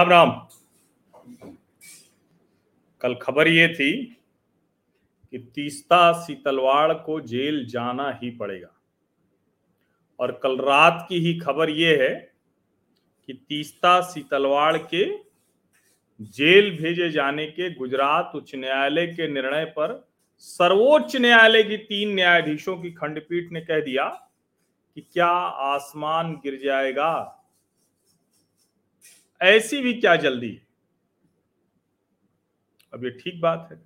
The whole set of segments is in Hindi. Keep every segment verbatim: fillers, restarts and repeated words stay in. राम राम। कल खबर ये थी कि तीस्ता सीतलवाड़ को जेल जाना ही पड़ेगा और कल रात की ही खबर ये है कि तीस्ता सीतलवाड़ के जेल भेजे जाने के गुजरात उच्च न्यायालय के निर्णय पर सर्वोच्च न्यायालय की तीन न्यायाधीशों की खंडपीठ ने कह दिया कि क्या आसमान गिर जाएगा, ऐसी भी क्या जल्दी। अब ये ठीक बात है,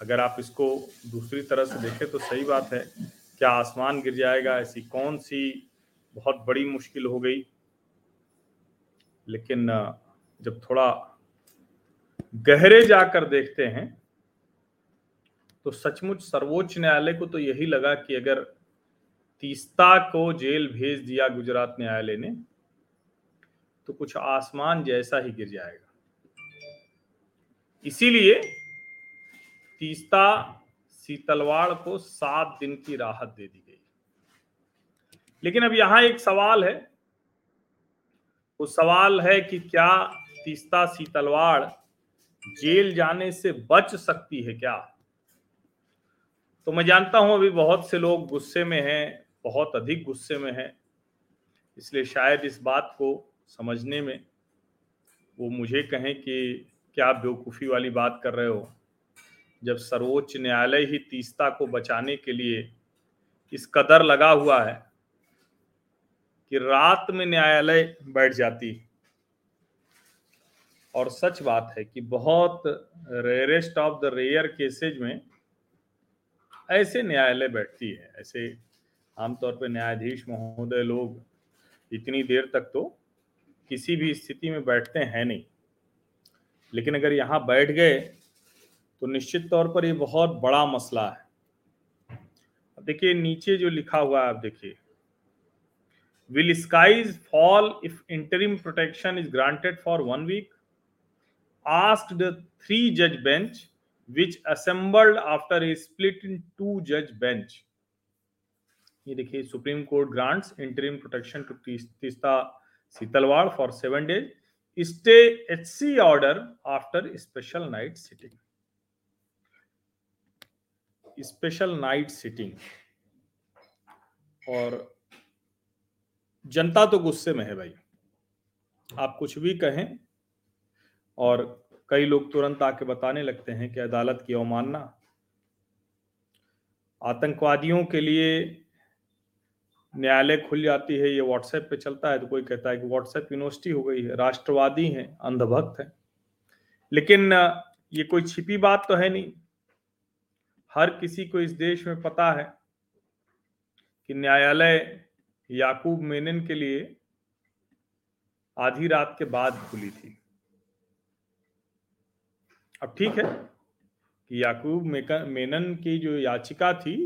अगर आप इसको दूसरी तरह से देखें तो सही बात है। क्या आसमान गिर जाएगा, ऐसी कौन सी बहुत बड़ी मुश्किल हो गई। लेकिन जब थोड़ा गहरे जाकर देखते हैं तो सचमुच सर्वोच्च न्यायालय को तो यही लगा कि अगर तीस्ता को जेल भेज दिया गुजरात न्यायालय ने तो कुछ आसमान जैसा ही गिर जाएगा, इसीलिए तीस्ता सीतलवाड़ को सात दिन की राहत दे दी गई। लेकिन अब यहां एक सवाल है, वो सवाल है कि क्या तीस्ता सीतलवाड़ जेल जाने से बच सकती है क्या। तो मैं जानता हूं अभी बहुत से लोग गुस्से में हैं, बहुत अधिक गुस्से में हैं, इसलिए शायद इस बात को समझने में वो मुझे कहें कि क्या बेवकूफ़ी वाली बात कर रहे हो, जब सर्वोच्च न्यायालय ही तीस्ता को बचाने के लिए इस कदर लगा हुआ है कि रात में न्यायालय बैठ जाती। और सच बात है कि बहुत rarest of the rare cases में ऐसे न्यायालय बैठती है, ऐसे आमतौर पर न्यायाधीश महोदय लोग इतनी देर तक तो किसी भी स्थिति में बैठते हैं नहीं, लेकिन अगर यहाँ बैठ गए तो निश्चित तौर पर ये बहुत बड़ा मसला है। अब देखिए नीचे जो लिखा हुआ है, आप देखिए, will skies fall if interim protection is granted for one week asked three जज bench which assembled after a split in to जज बेंच। ये देखिए, Supreme Court grants interim protection to Teesta Setalvad for seven days stay H C order after special night sitting. Special night sitting, और जनता तो गुस्से में है भाई। आप कुछ भी कहें और कई लोग तुरंत आके बताने लगते हैं कि अदालत की अवमानना, आतंकवादियों के लिए न्यायालय खुल जाती है। ये व्हाट्सएप पे चलता है तो कोई कहता है कि व्हाट्सएप यूनिवर्सिटी हो गई है, राष्ट्रवादी हैं, अंधभक्त हैं। लेकिन ये कोई छिपी बात तो है नहीं, हर किसी को इस देश में पता है कि न्यायालय याकूब मेनन के लिए आधी रात के बाद खुली थी। अब ठीक है कि याकूब मेनन की जो याचिका थी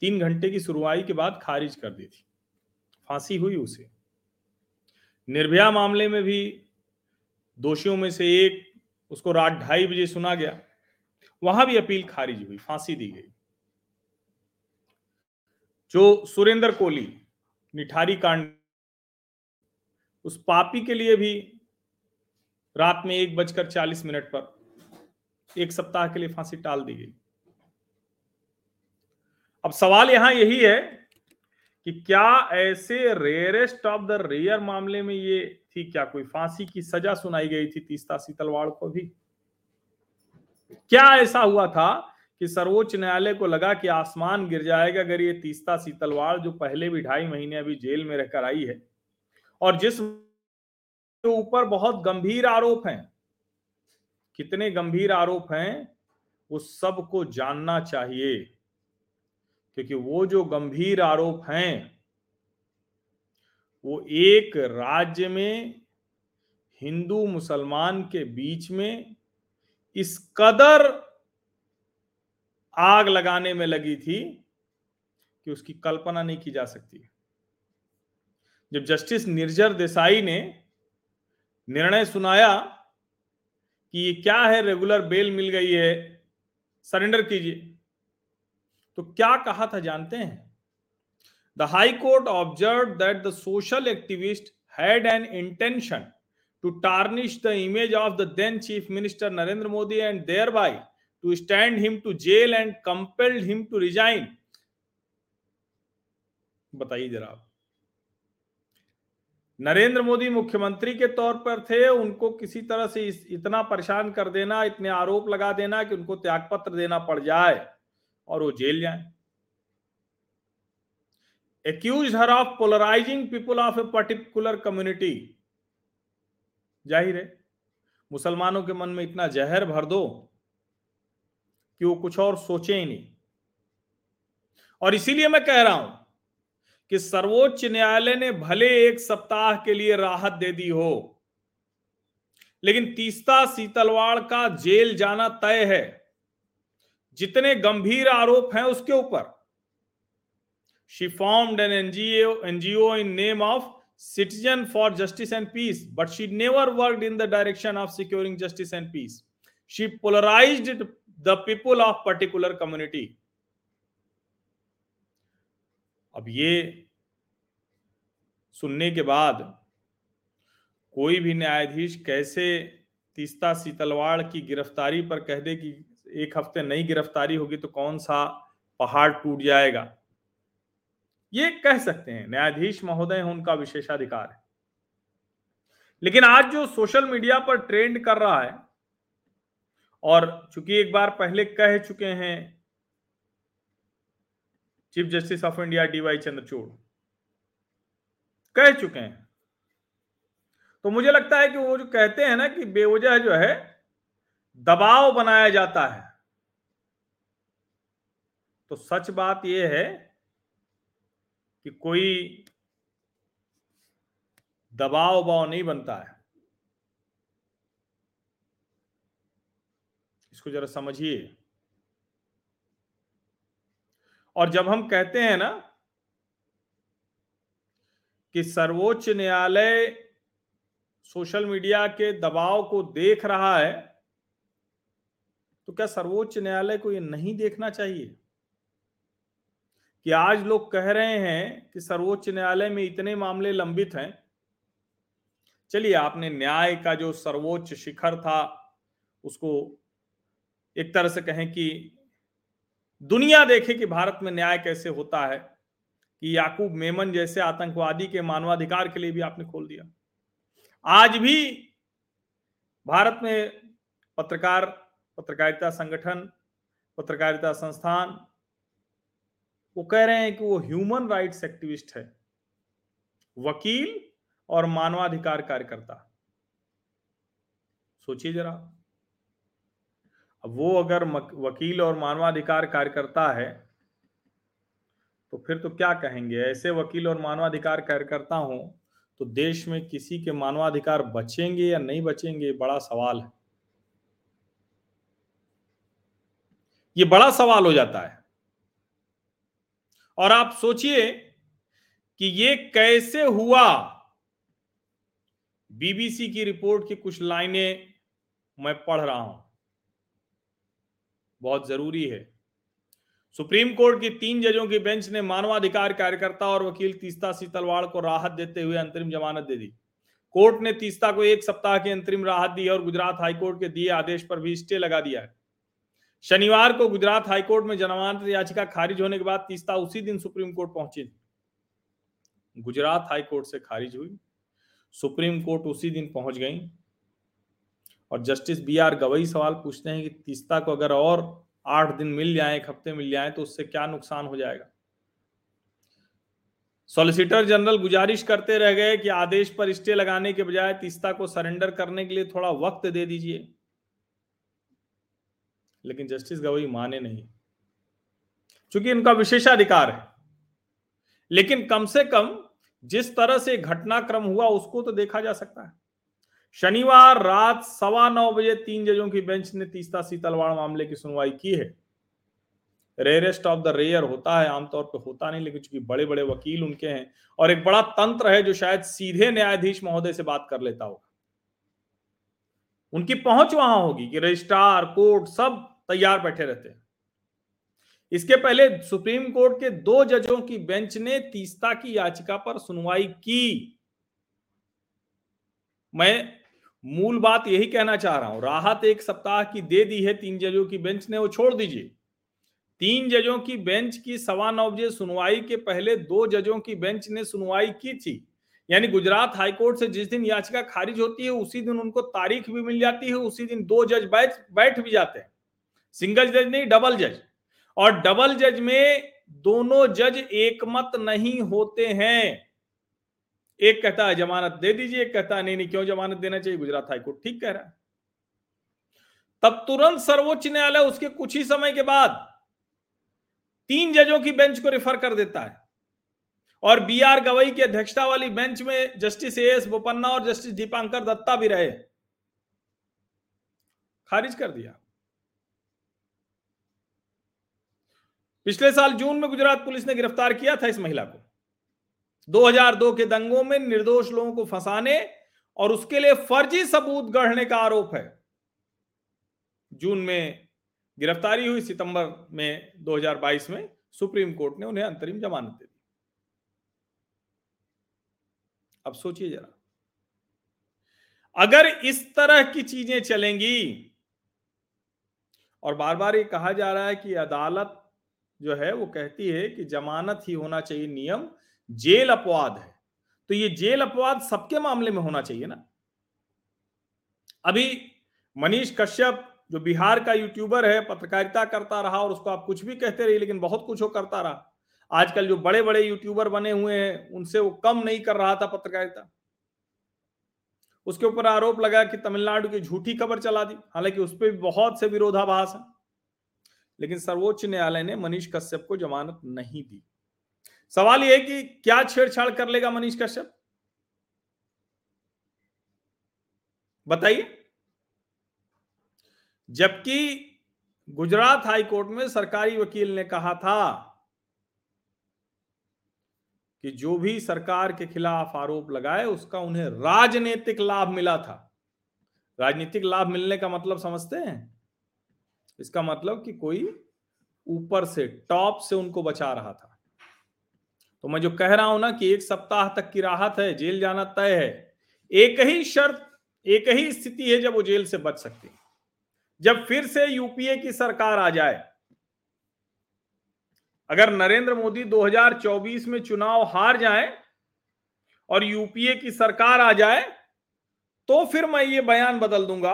तीन घंटे की सुनवाई के बाद खारिज कर दी थी, फांसी हुई उसे। निर्भया मामले में भी दोषियों में से एक, उसको रात ढाई बजे सुना गया, वहां भी अपील खारिज हुई, फांसी दी गई। जो सुरेंद्र कोली निठारी कांड, उस पापी के लिए भी रात में एक बजकर चालीस मिनट पर एक सप्ताह के लिए फांसी टाल दी गई। अब सवाल यहां यही है कि क्या ऐसे रेयरेस्ट ऑफ द रेयर मामले में ये थी, क्या कोई फांसी की सजा सुनाई गई थी तीस्ता सीतलवाड़ को भी? क्या ऐसा हुआ था कि सर्वोच्च न्यायालय को लगा कि आसमान गिर जाएगा अगर ये तीस्ता सीतलवाड़, जो पहले भी ढाई महीने अभी जेल में रहकर आई है और जिस ऊपर बहुत गंभीर आरोप हैं, कितने गंभीर आरोप हैं वो सबको जानना चाहिए, क्योंकि वो जो गंभीर आरोप हैं वो एक राज्य में हिंदू मुसलमान के बीच में इस कदर आग लगाने में लगी थी कि उसकी कल्पना नहीं की जा सकती। जब जस्टिस निरजर देसाई ने निर्णय सुनाया कि ये क्या है, रेगुलर बेल मिल गई है, सरेंडर कीजिए, तो क्या कहा था जानते हैं? The High Court observed that the social activist had an intention to tarnish the image of the then Chief Minister Narendra Modi and thereby to stand him to jail and compelled him to resign. बताइए जरा आप, नरेंद्र मोदी मुख्यमंत्री के तौर पर थे, उनको किसी तरह से इतना परेशान कर देना, इतने आरोप लगा देना कि उनको त्यागपत्र देना पड़ जाए और वो जेल जाए. Accused her of polarizing people of a particular community. जाहिर है मुसलमानों के मन में इतना जहर भर दो कि वो कुछ और सोचे ही नहीं. और इसीलिए मैं कह रहा हूं कि सर्वोच्च न्यायालय ने भले एक सप्ताह के लिए राहत दे दी हो, लेकिन तीस्ता सीतलवाड़ का जेल जाना तय है. जितने गंभीर आरोप हैं उसके ऊपर. She formed an N G O in name of Citizen for Justice and Peace, but she never worked in the direction of securing justice and peace. She polarized the people of particular community. अब ये सुनने के बाद कोई भी न्यायाधीश कैसे तीस्ता सीतलवाड़ की गिरफ्तारी पर कह दे कि एक हफ्ते नहीं गिरफ्तारी होगी तो कौन सा पहाड़ टूट जाएगा, ये कह सकते हैं. न्यायाधीश महोदय, उनका विशेषाधिकार है. लेकिन आज जो सोशल मीडिया पर ट्रेंड कर रहा है, और चूंकि एक बार पहले कह चुके हैं Chief Justice of India D Y Chandrachud कह चुके हैं, तो मुझे लगता है कि वो जो कहते हैं ना कि बेवजह जो है दबाव बनाया जाता है, तो सच बात यह है कि कोई दबाव बाव नहीं बनता है. इसको जरा समझिए. और जब हम कहते हैं ना कि सर्वोच्च न्यायालय सोशल मीडिया के दबाव को देख रहा है, तो क्या सर्वोच्च न्यायालय को यह नहीं देखना चाहिए कि आज लोग कह रहे हैं कि सर्वोच्च न्यायालय में इतने मामले लंबित हैं. चलिए, आपने न्याय का जो सर्वोच्च शिखर था उसको एक तरह से कहें कि दुनिया देखे कि भारत में न्याय कैसे होता है, कि याकूब मेनन जैसे आतंकवादी के मानवाधिकार के लिए भी आपने खोल दिया. आज भी भारत में पत्रकार पत्रकारिता संगठन, पत्रकारिता संस्थान, वो कह रहे हैं कि वो ह्यूमन राइट्स एक्टिविस्ट है, वकील और मानवाधिकार कार्यकर्ता. सोचिए जरा, अब वो अगर वकील और मानवाधिकार कार्यकर्ता है तो फिर तो क्या कहेंगे. ऐसे वकील और मानवाधिकार कार्यकर्ता हो तो देश में किसी के मानवाधिकार बचेंगे या नहीं बचेंगे, बड़ा सवाल है. ये बड़ा सवाल हो जाता है. और आप सोचिए कि ये कैसे हुआ. बीबीसी की रिपोर्ट की कुछ लाइनें मैं पढ़ रहा हूं, बहुत जरूरी है. सुप्रीम कोर्ट की तीन जजों की बेंच ने मानवाधिकार कार्यकर्ता और वकील तीस्ता सीतलवाड़ को राहत देते हुए अंतरिम जमानत दे दी. कोर्ट ने तीस्ता को एक सप्ताह की अंतरिम राहत दी और गुजरात हाईकोर्ट के दिए आदेश पर भी स्टे लगा दिया है. शनिवार को गुजरात हाईकोर्ट में जमानत याचिका खारिज होने के बाद तीस्ता उसी दिन सुप्रीम कोर्ट पहुंची. गुजरात हाईकोर्ट से खारिज हुई, सुप्रीम कोर्ट उसी दिन पहुंच गई. और जस्टिस बीआर गवई सवाल पूछते हैं कि तीस्ता को अगर और आठ दिन मिल जाए, एक हफ्ते मिल जाए, तो उससे क्या नुकसान हो जाएगा. सॉलिसिटर जनरल गुजारिश करते रह गए कि आदेश पर स्टे लगाने के बजाय तीस्ता को सरेंडर करने के लिए थोड़ा वक्त दे दीजिए, लेकिन जस्टिस गवई माने नहीं, क्योंकि इनका विशेषाधिकार है. लेकिन कम से कम जिस तरह से घटनाक्रम हुआ उसको तो देखा जा सकता है. शनिवार रात सवा नौ बजे तीन जजों की बेंच ने तीस्ता सीतलवाड़ मामले की सुनवाई की है. रेयरेस्ट ऑफ द रेयर होता है, आमतौर पर होता नहीं, लेकिन चूंकि बड़े बड़े वकील उनके हैं और एक बड़ा तंत्र है जो शायद सीधे न्यायाधीश महोदय से बात कर लेता होगा, उनकी पहुंच वहां होगी कि रजिस्ट्रार कोर्ट सब तैयार बैठे रहते हैं. इसके पहले सुप्रीम कोर्ट के दो जजों की बेंच ने तीस्ता की याचिका पर सुनवाई की. मैं मूल बात यही कहना चाह रहा हूं। राहत एक सप्ताह की दे दी है तीन जजों की बेंच ने, वो छोड़ दीजिए। तीन जजों की बेंच की सवा नौ बजे सुनवाई के पहले दो जजों की बेंच ने सुनवाई की थी, यानी गुजरात हाईकोर्ट से जिस दिन याचिका खारिज होती है उसी दिन उनको तारीख भी मिल जाती है, उसी दिन दो जज बैठ बैठ भी जाते हैं, सिंगल जज नहीं डबल जज। और डबल जज में दोनों जज एकमत नहीं होते हैं, एक कहता है जमानत दे दीजिए, एक कहता है नहीं नहीं क्यों जमानत देना चाहिए, गुजरात हाईकोर्ट ठीक कह रहा है। तब तुरंत सर्वोच्च न्यायालय उसके कुछ ही समय के बाद तीन जजों की बेंच को रिफर कर देता है और बीआर गवई की अध्यक्षता वाली बेंच में जस्टिस ए एस बोपन्ना और जस्टिस दीपांकर दत्ता भी रहे, खारिज कर दिया। पिछले साल जून में गुजरात पुलिस ने गिरफ्तार किया था इस महिला को दो हज़ार दो के दंगों में निर्दोष लोगों को फंसाने और उसके लिए फर्जी सबूत गढ़ने का आरोप है। जून में गिरफ्तारी हुई, सितंबर में दो हज़ार बाईस में सुप्रीम कोर्ट ने उन्हें अंतरिम जमानत दे दी। अब सोचिए जरा, अगर इस तरह की चीजें चलेंगी, और बार बार ये कहा जा रहा है कि अदालत जो है वो कहती है कि जमानत ही होना चाहिए नियम, जेल अपवाद है, तो ये जेल अपवाद सबके मामले में होना चाहिए ना। अभी मनीष कश्यप जो बिहार का यूट्यूबर है, पत्रकारिता करता रहा और उसको आप कुछ भी कहते रहिए लेकिन बहुत कुछ वो करता रहा। आजकल जो बड़े बड़े यूट्यूबर बने हुए हैं उनसे वो कम नहीं कर रहा था पत्रकारिता। उसके ऊपर आरोप लगा कि तमिलनाडु की झूठी खबर चला दी, हालांकि उस पर भी बहुत से विरोधाभास है, लेकिन सर्वोच्च न्यायालय ने मनीष कश्यप को जमानत नहीं दी। सवाल यह है कि क्या छेड़छाड़ कर लेगा मनीष कश्यप, बताइए। जबकि गुजरात हाईकोर्ट में सरकारी वकील ने कहा था कि जो भी सरकार के खिलाफ आरोप लगाए उसका उन्हें राजनीतिक लाभ मिला था। राजनीतिक लाभ मिलने का मतलब समझते हैं? इसका मतलब कि कोई ऊपर से, टॉप से उनको बचा रहा था। तो मैं जो कह रहा हूं ना कि एक सप्ताह तक की राहत है, जेल जाना तय है, एक ही शर्त, एक ही स्थिति है जब वो जेल से बच सकती है, जब फिर से यूपीए की सरकार आ जाए। अगर नरेंद्र मोदी दो हज़ार चौबीस में चुनाव हार जाए और यूपीए की सरकार आ जाए तो फिर मैं ये बयान बदल दूंगा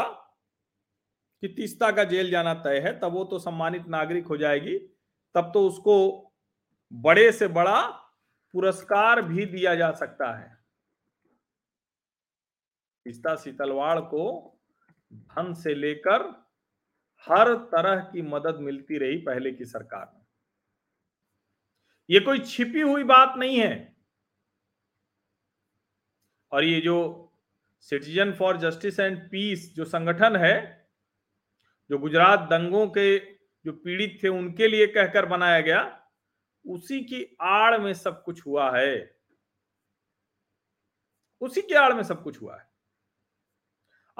कि तीस्ता का जेल जाना तय है। तब वो तो सम्मानित नागरिक हो जाएगी, तब तो उसको बड़े से बड़ा पुरस्कार भी दिया जा सकता है। तीस्ता सीतलवाड़ को धन से लेकर हर तरह की मदद मिलती रही पहले की सरकार में। ये कोई छिपी हुई बात नहीं है। और ये जो citizen for justice and peace जो संगठन है, जो गुजरात दंगों के जो पीड़ित थे उनके लिए कहकर बनाया गया, उसी की आड़ में सब कुछ हुआ है, उसी की आड़ में सब कुछ हुआ है।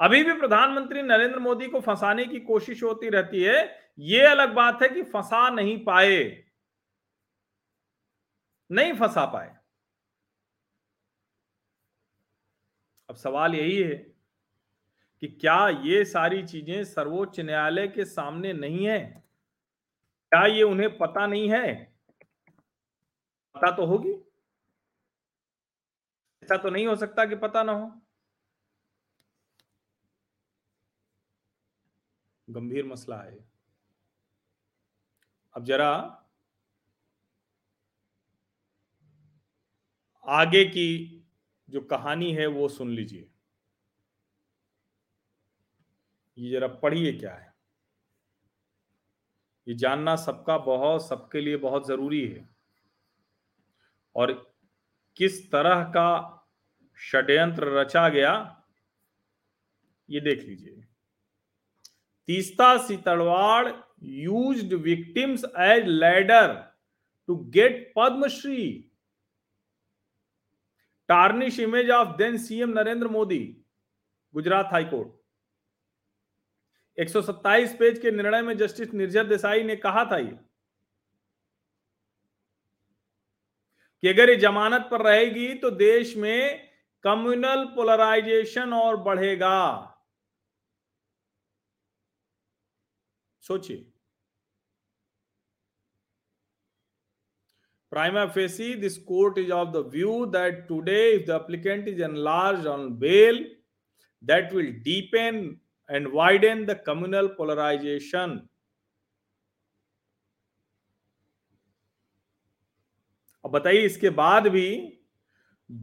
अभी भी प्रधानमंत्री नरेंद्र मोदी को फंसाने की कोशिश होती रहती है। ये अलग बात है कि फंसा नहीं पाए, नहीं फंसा पाए। अब सवाल यही है कि क्या ये सारी चीजें सर्वोच्च न्यायालय के सामने नहीं है? क्या ये उन्हें पता नहीं है? पता तो होगी, ऐसा तो नहीं हो सकता कि पता ना हो। गंभीर मसला है। अब जरा आगे की जो कहानी है वो सुन लीजिए, ये जरा पढ़िए क्या है। ये जानना सबका बहुत सबके लिए बहुत जरूरी है। और किस तरह का षड्यंत्र रचा गया ये देख लीजिए। Teesta Setalvad used victims as ladder to get Padmashri, tarnish image of then CM Narendra Modi. Gujarat high court एक सौ सत्ताईस पेज के निर्णय में जस्टिस निरजर देसाई ने कहा था ये कि अगर ये जमानत पर रहेगी तो देश में कम्युनल पोलराइजेशन और बढ़ेगा। सोचिए, prima facie this court is of the view that today if the applicant is enlarge on bail that will deepen and widen the communal polarisation. अब बताइए, इसके बाद भी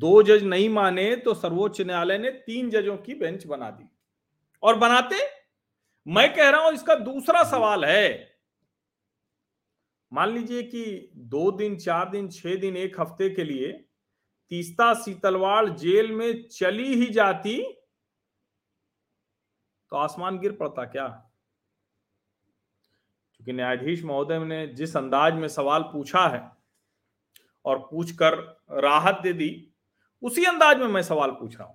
दो जज नहीं माने तो सर्वोच्च न्यायालय ने तीन जजों की बेंच बना दी, और बनाते, मैं कह रहा हूं इसका दूसरा सवाल है। मान लीजिए कि दो दिन, चार दिन, छह दिन, एक हफ्ते के लिए तीस्ता सीतलवाड़ जेल में चली ही जाती तो आसमान गिर पड़ता क्या? क्योंकि न्यायाधीश महोदय ने जिस अंदाज में सवाल पूछा है और पूछकर राहत दे दी, उसी अंदाज में मैं सवाल पूछ रहा हूं।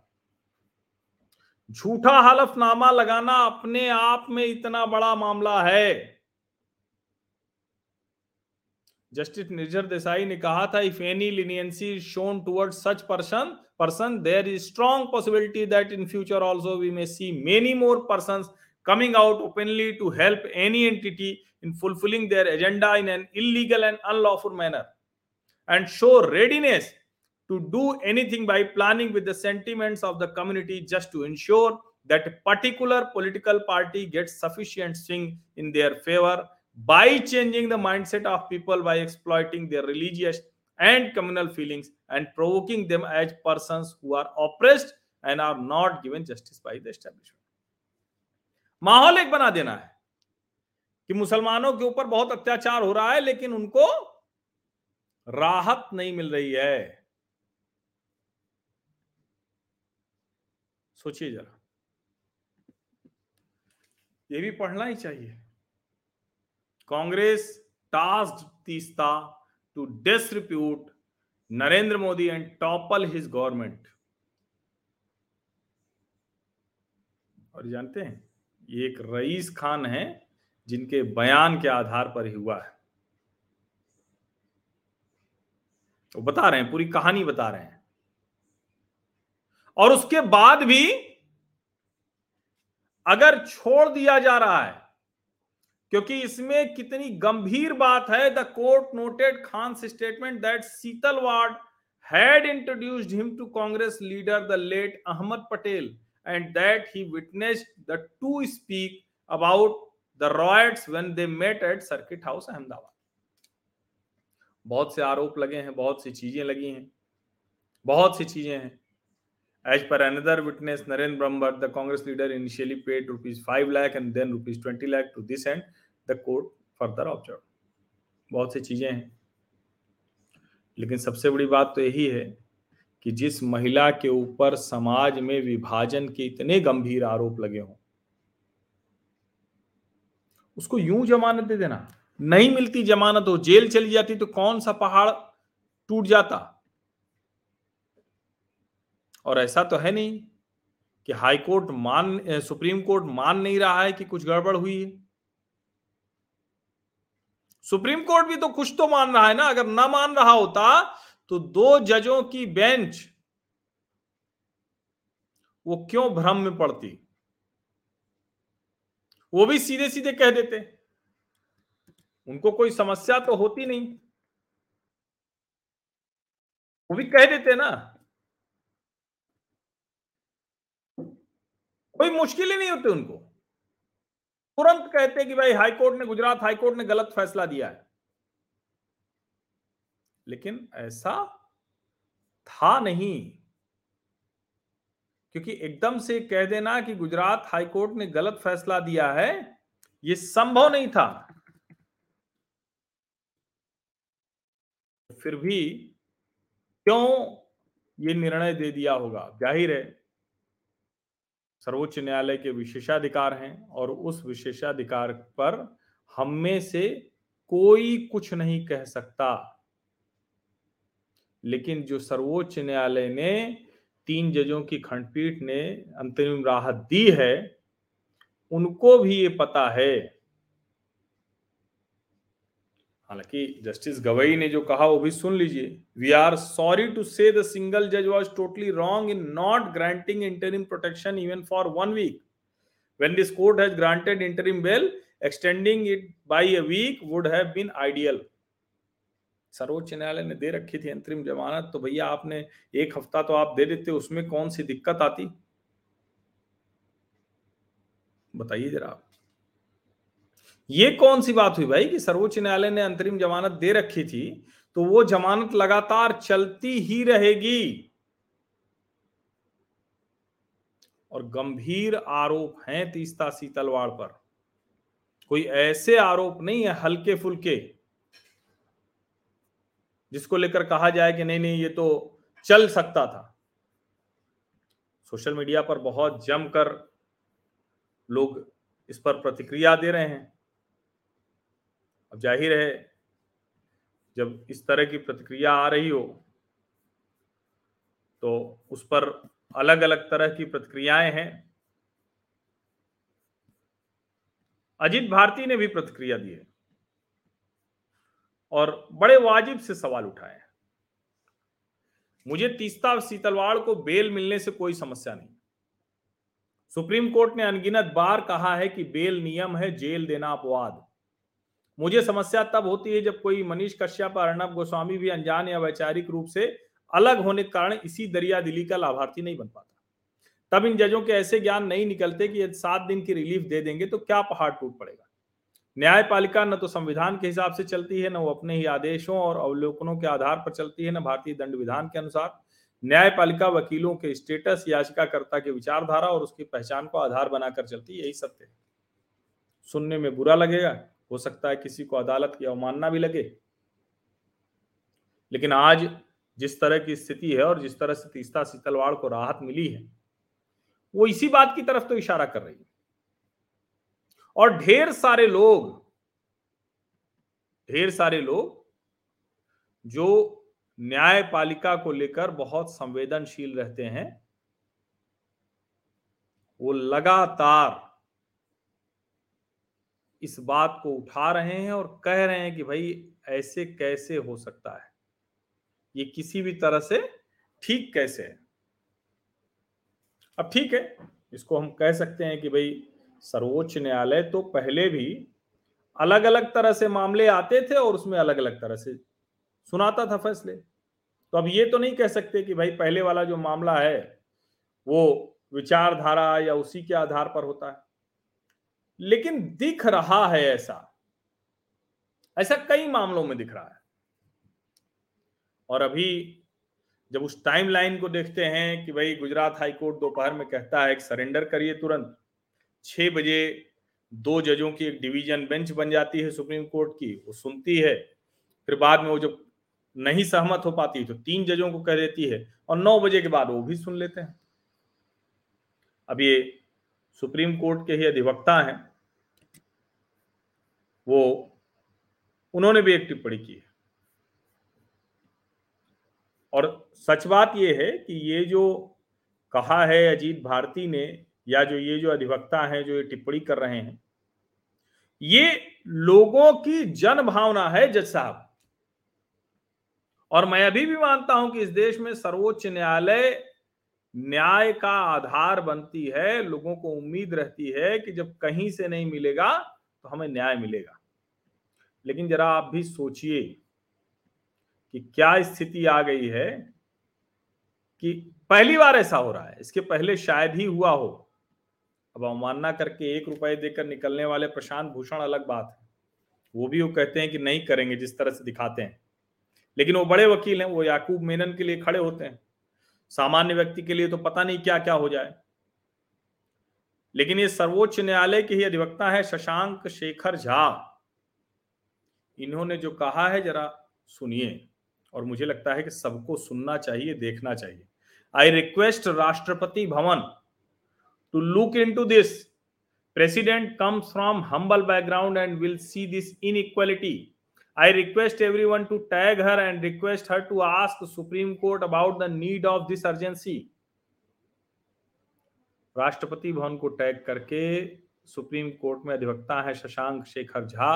झूठा हलफनामा लगाना अपने आप में इतना बड़ा मामला है। जस्टिस निरजर देसाई ने कहा था, if any leniency is shown towards such person person there is strong possibility that in future also we may see many more persons coming out openly to help any entity in fulfilling their agenda in an illegal and unlawful manner, and show readiness to do anything by planning with the sentiments of the community just to ensure that a particular political party gets sufficient swing in their favor by changing the mindset of people by exploiting their religious and communal feelings and provoking them as persons who are oppressed and are not given justice by the establishment. माहौल एक बना देना है कि मुसलमानों के ऊपर बहुत अत्याचार हो रहा है लेकिन उनको राहत नहीं मिल रही है। सोचिए जरा, ये भी पढ़ना ही चाहिए। Congress tasked Teesta to disrepute Narendra Modi and topple his government. और जानते हैं, ये एक रईस खान है जिनके बयान के आधार पर ही हुआ है। वो बता रहे हैं, पूरी कहानी बता रहे हैं। और उसके बाद भी अगर छोड़ दिया जा रहा है, क्योंकि इसमें कितनी गंभीर बात है। The court noted Khan's statement that Setalvad had introduced him to Congress leader the late Ahmed Patel and that he witnessed the two speak about the riots when they met at circuit house Ahmedabad. बहुत से आरोप लगे हैं, बहुत सी चीजें लगी हैं, बहुत सी चीजें हैं। As per another witness, Narendra Brumbar, the Congress leader, initially paid rupees five lakh and then rupees twenty lakh to this end. The court further observed। बहुत सी चीजें हैं, लेकिन सबसे बड़ी बात तो यही है कि जिस महिला के ऊपर समाज में विभाजन के इतने गंभीर आरोप लगे हों, उसको यूं जमानत दे देना। नहीं मिलती जमानत, हो जेल चली जाती तो कौन सा पहाड़ टूट जाता। और ऐसा तो है नहीं कि हाई कोर्ट मान सुप्रीम कोर्ट मान नहीं रहा है कि कुछ गड़बड़ हुई है। सुप्रीम कोर्ट भी तो कुछ तो मान रहा है ना। अगर ना मान रहा होता तो दो जजों की बेंच वो क्यों भ्रम में पड़ती? वो भी सीधे सीधे कह देते, उनको कोई समस्या तो होती नहीं, वो भी कह देते ना, कोई मुश्किल ही नहीं होती उनको। तुरंत कहते कि भाई हाई कोर्ट ने, गुजरात हाई कोर्ट ने गलत फैसला दिया है। लेकिन ऐसा था नहीं, क्योंकि एकदम से कह देना कि गुजरात हाईकोर्ट ने गलत फैसला दिया है, यह संभव नहीं था। फिर भी क्यों ये निर्णय दे दिया होगा? जाहिर है, सर्वोच्च न्यायालय के विशेषाधिकार हैं और उस विशेषाधिकार पर हम में से कोई कुछ नहीं कह सकता। लेकिन जो सर्वोच्च न्यायालय ने, तीन जजों की खंडपीठ ने अंतरिम राहत दी है, उनको भी ये पता है हालांकि जस्टिस गवई ने जो कहा वो भी सुन लीजिए। We are sorry to say the single जज was totally wrong in not granting interim protection even for one week when this court has granted interim bail extending it by a week would have been ideal. सर्वोच्च न्यायालय ने दे रखी थी अंतरिम जमानत, तो भैया आपने एक हफ्ता तो आप दे देते, उसमें कौन सी दिक्कत आती बताइए जरा आप। ये कौन सी बात हुई भाई कि सर्वोच्च न्यायालय ने अंतरिम जमानत दे रखी थी तो वो जमानत लगातार चलती ही रहेगी। और गंभीर आरोप हैं तीस्ता सीतलवाड़ पर, कोई ऐसे आरोप नहीं है हल्के फुल्के जिसको लेकर कहा जाए कि नहीं नहीं ये तो चल सकता था। सोशल मीडिया पर बहुत जमकर लोग इस पर प्रतिक्रिया दे रहे हैं। अब जाहिर है जब इस तरह की प्रतिक्रिया आ रही हो तो उस पर अलग अलग तरह की प्रतिक्रियाएं हैं। अजित भारती ने भी प्रतिक्रिया दी है और बड़े वाजिब से सवाल उठाए। मुझे तीस्ता सीतलवाड़ को बेल मिलने से कोई समस्या नहीं। सुप्रीम कोर्ट ने अनगिनत बार कहा है कि बेल नियम है, जेल देना अपवाद। मुझे समस्या तब होती है जब कोई मनीष कश्यप और अर्णब गोस्वामी भी अनजान या वैचारिक रूप से अलग होने के कारण इसी दरिया दिली का लाभार्थी नहीं बन पाता। तब इन जजों के ऐसे ज्ञान नहीं निकलते कि यदि सात दिन की रिलीफ दे देंगे तो क्या पहाड़ टूट पड़ेगा। न्यायपालिका न तो संविधान के हिसाब से चलती है, न वो अपने ही आदेशों और अवलोकनों के आधार पर चलती है, न भारतीय दंड विधान के अनुसार। न्यायपालिका वकीलों के स्टेटस, याचिकाकर्ता के विचारधारा और उसकी पहचान को आधार बनाकर चलती है, यही सत्य है। सुनने में बुरा लगेगा, हो सकता है किसी को अदालत की अवमानना भी लगे, लेकिन आज जिस तरह की स्थिति है और जिस तरह से तीस्ता सीतलवाड़ को राहत मिली है वो इसी बात की तरफ तो इशारा कर रही है। और ढेर सारे लोग ढेर सारे लोग जो न्यायपालिका को लेकर बहुत संवेदनशील रहते हैं वो लगातार इस बात को उठा रहे हैं और कह रहे हैं कि भाई ऐसे कैसे हो सकता है, ये किसी भी तरह से ठीक कैसे है। अब ठीक है, इसको हम कह सकते हैं कि भाई सर्वोच्च न्यायालय तो पहले भी अलग अलग तरह से मामले आते थे और उसमें अलग अलग तरह से सुनाता था फैसले, तो अब ये तो नहीं कह सकते कि भाई पहले वाला जो मामला है वो विचारधारा या उसी के आधार पर होता है। लेकिन दिख रहा है ऐसा ऐसा कई मामलों में दिख रहा है। और अभी जब उस टाइमलाइन को देखते हैं कि भाई गुजरात हाईकोर्ट दोपहर में कहता है कि सरेंडर करिए तुरंत, छह बजे दो जजों की एक डिवीजन बेंच बन जाती है सुप्रीम कोर्ट की, वो सुनती है, फिर बाद में वो जब नहीं सहमत हो पाती तो तीन जजों को कह देती है और नौ बजे के बाद वो भी सुन लेते हैं। अब ये सुप्रीम कोर्ट के ही अधिवक्ता हैं, वो उन्होंने भी एक टिप्पणी की है। और सच बात ये है कि ये जो कहा है अजीत भारती ने या जो ये जो अधिवक्ता हैं जो ये टिप्पणी कर रहे हैं, ये लोगों की जन भावना है जज साहब। और मैं अभी भी मानता हूं कि इस देश में सर्वोच्च न्यायालय न्याय का आधार बनती है। लोगों को उम्मीद रहती है कि जब कहीं से नहीं मिलेगा तो हमें न्याय मिलेगा। लेकिन जरा आप भी सोचिए कि क्या स्थिति आ गई है कि पहली बार ऐसा हो रहा है, इसके पहले शायद ही हुआ हो। अब अवमानना करके एक रुपए देकर निकलने वाले प्रशांत भूषण अलग बात है, वो भी वो कहते हैं कि नहीं करेंगे जिस तरह से दिखाते हैं, लेकिन वो बड़े वकील हैं, वो याकूब मेनन के लिए खड़े होते हैं। सामान्य व्यक्ति के लिए तो पता नहीं क्या क्या हो जाए। लेकिन ये सर्वोच्च न्यायालय के ही अधिवक्ता है शशांक शेखर झा, इन्होंने जो कहा है जरा सुनिए, और मुझे लगता है कि सबको सुनना चाहिए, देखना चाहिए। I request Rashtrapati Bhavan to look into this. President comes from humble background and will see this inequality. I request everyone to tag her and request her to ask Supreme Court about the need of this urgency. Rashtrapati Bhavan को टैग करके सुप्रीम कोर्ट में अधिवक्ता है शशांक शेखर झा,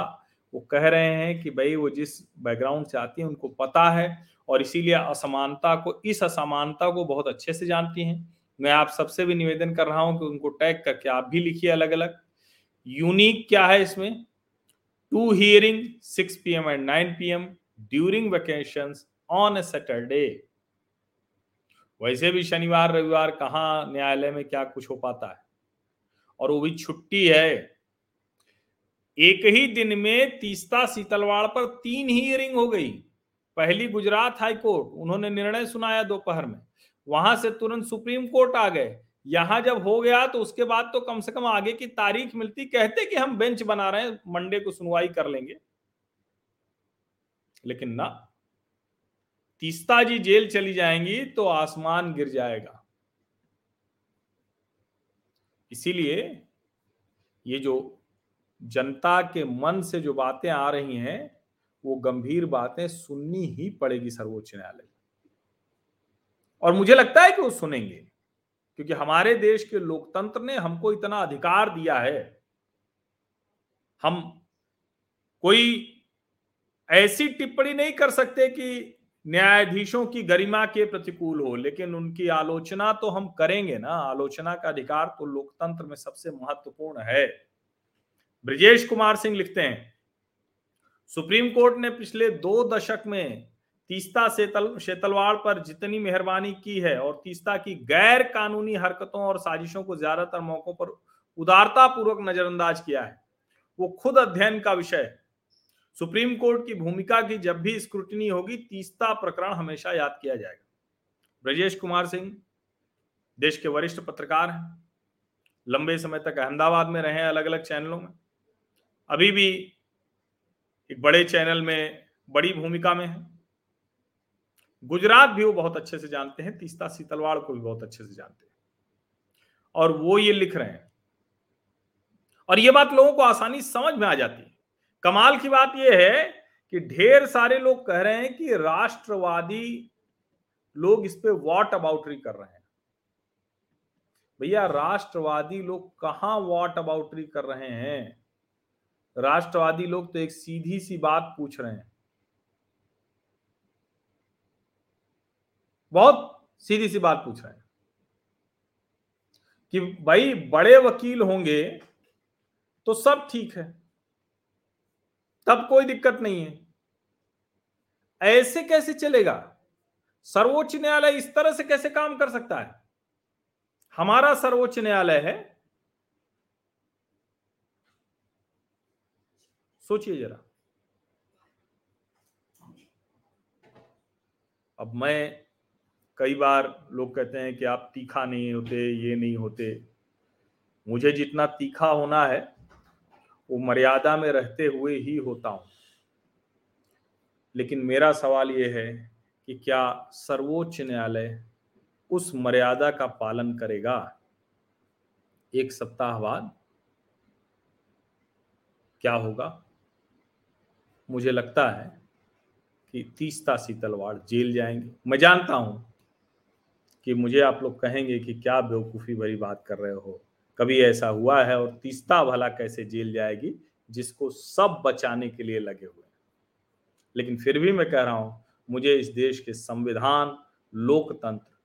वो कह रहे हैं कि भाई वो जिस बैकग्राउंड से आती हैं उनको पता है और इसीलिए असमानता को इस असमानता को बहुत अच्छे से जानती हैं। मैं आप सबसे भी निवेदन कर रहा हूं कि उनको टैग करके आप भी लिखिए अलग अलग। यूनिक क्या है इसमें? Two hearing six P M and nine P M during vacations on a Saturday. वैसे भी शनिवार रविवार कहाँ न्यायालय में क्या कुछ हो पाता है, और वो भी छुट्टी है। एक ही दिन में तीस्ता सीतलवाड़ पर तीन हियरिंग हो गई। पहली गुजरात हाई कोर्ट, उन्होंने निर्णय सुनाया दोपहर में, वहां से तुरंत सुप्रीम कोर्ट आ गए। यहां जब हो गया तो उसके बाद तो कम से कम आगे की तारीख मिलती, कहते कि हम बेंच बना रहे हैं, मंडे को सुनवाई कर लेंगे, लेकिन ना, तीस्ता जी जेल चली जाएंगी तो आसमान गिर जाएगा। इसीलिए ये जो जनता के मन से जो बातें आ रही हैं वो गंभीर बातें सुननी ही पड़ेगी सर्वोच्च न्यायालय, और मुझे लगता है कि वो सुनेंगे, क्योंकि हमारे देश के लोकतंत्र ने हमको इतना अधिकार दिया है। हम कोई ऐसी टिप्पणी नहीं कर सकते कि न्यायाधीशों की गरिमा के प्रतिकूल हो, लेकिन उनकी आलोचना तो हम करेंगे ना। आलोचना का अधिकार तो लोकतंत्र में सबसे महत्वपूर्ण है। ब्रिजेश कुमार सिंह लिखते हैं, सुप्रीम कोर्ट ने पिछले दो दशक में तीस्ता सीतलवाड़ पर जितनी मेहरबानी की है और तीस्ता की गैर कानूनी हरकतों और साजिशों को ज्यादातर मौकों पर उदारतापूर्वक नजरअंदाज किया है, वो खुद अध्ययन का विषय है। सुप्रीम कोर्ट की भूमिका की जब भी स्क्रूटनी होगी, तीस्ता प्रकरण हमेशा याद किया जाएगा। ब्रजेश कुमार सिंह देश के वरिष्ठ पत्रकार हैं, लंबे समय तक अहमदाबाद में रहे अलग अलग चैनलों में, अभी भी एक बड़े चैनल में बड़ी भूमिका में है। गुजरात भी वो बहुत अच्छे से जानते हैं, तीस्ता सीतलवाड़ को भी बहुत अच्छे से जानते हैं, और वो ये लिख रहे हैं, और ये बात लोगों को आसानी समझ में आ जाती है। कमाल की बात ये है कि ढेर सारे लोग कह रहे हैं कि राष्ट्रवादी लोग इस पे वॉट अबाउटरी कर रहे हैं। भैया, राष्ट्रवादी लोग कहाँ वॉट अबाउटरी कर रहे हैं? राष्ट्रवादी लोग तो एक सीधी सी बात पूछ रहे हैं, बहुत सीधी सी बात पूछ रहे हैं कि भाई बड़े वकील होंगे तो सब ठीक है, तब कोई दिक्कत नहीं है। ऐसे कैसे चलेगा? सर्वोच्च न्यायालय इस तरह से कैसे काम कर सकता है? हमारा सर्वोच्च न्यायालय है, सोचिए जरा। अब मैं, कई बार लोग कहते हैं कि आप तीखा नहीं होते, ये नहीं होते। मुझे जितना तीखा होना है वो मर्यादा में रहते हुए ही होता हूँ, लेकिन मेरा सवाल ये है कि क्या सर्वोच्च न्यायालय उस मर्यादा का पालन करेगा? एक सप्ताह बाद क्या होगा? मुझे लगता है कि तीस्ता सीतलवाड़ जेल जाएंगे। मैं जानता हूँ कि मुझे आप लोग कहेंगे कि क्या बेवकूफ़ी भरी बात कर रहे हो, कभी ऐसा हुआ है? और तीस्ता भला कैसे जेल जाएगी जिसको सब बचाने के लिए लगे हुए हैं? लेकिन फिर भी मैं कह रहा हूँ, मुझे इस देश के संविधान, लोकतंत्र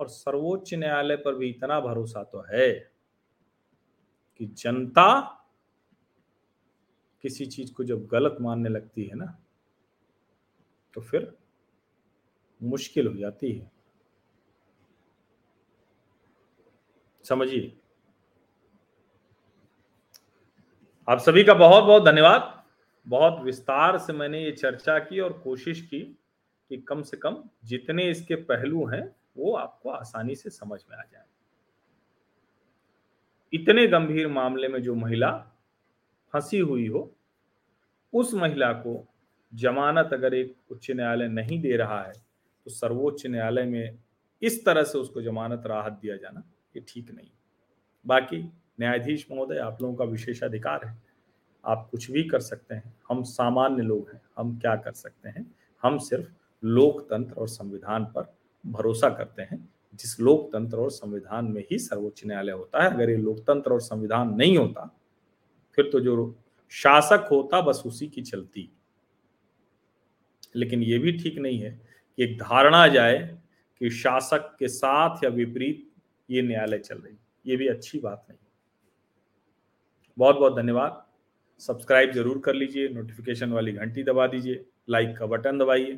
और सर्वोच्च न्यायालय पर भी इतना भरोसा तो है कि जनता किसी चीज़ को जब गलत मानने लगती है ना, तो फिर मुश्किल हो जाती है। समझिए। आप सभी का बहुत बहुत धन्यवाद। बहुत विस्तार से मैंने ये चर्चा की और कोशिश की कि कम से कम जितने इसके पहलू हैं वो आपको आसानी से समझ में आ जाए। इतने गंभीर मामले में जो महिला फंसी हुई हो, उस महिला को जमानत अगर एक उच्च न्यायालय नहीं दे रहा है तो सर्वोच्च न्यायालय में इस तरह से उसको जमानत राहत दिया जाना ये ठीक नहीं। बाकी न्यायाधीश महोदय, आप लोगों का विशेषाधिकार है, आप कुछ भी कर सकते हैं। हम सामान्य लोग हैं, हम क्या कर सकते हैं? हम सिर्फ लोकतंत्र और संविधान पर भरोसा करते हैं, जिस लोकतंत्र और संविधान में ही सर्वोच्च न्यायालय होता है। अगर ये लोकतंत्र और संविधान नहीं होता, फिर तो जो शासक होता बस उसी की चलती। लेकिन यह भी ठीक नहीं है कि एक धारणा जाए कि शासक के साथ या विपरीत ये न्यायालय चल रही, ये भी अच्छी बात नहीं। बहुत बहुत धन्यवाद। सब्सक्राइब जरूर कर लीजिए, नोटिफिकेशन वाली घंटी दबा दीजिए, लाइक का बटन दबाइए,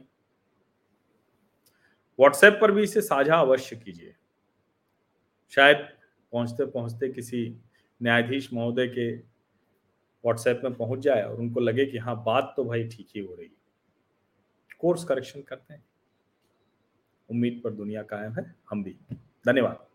व्हाट्सएप पर भी इसे साझा अवश्य कीजिए। शायद पहुंचते पहुंचते किसी न्यायाधीश महोदय के व्हाट्सएप में पहुंच जाए और उनको लगे कि हाँ, बात तो भाई ठीक ही हो रही है, कोर्स करेक्शन करते हैं। उम्मीद पर दुनिया कायम है, हम भी। धन्यवाद।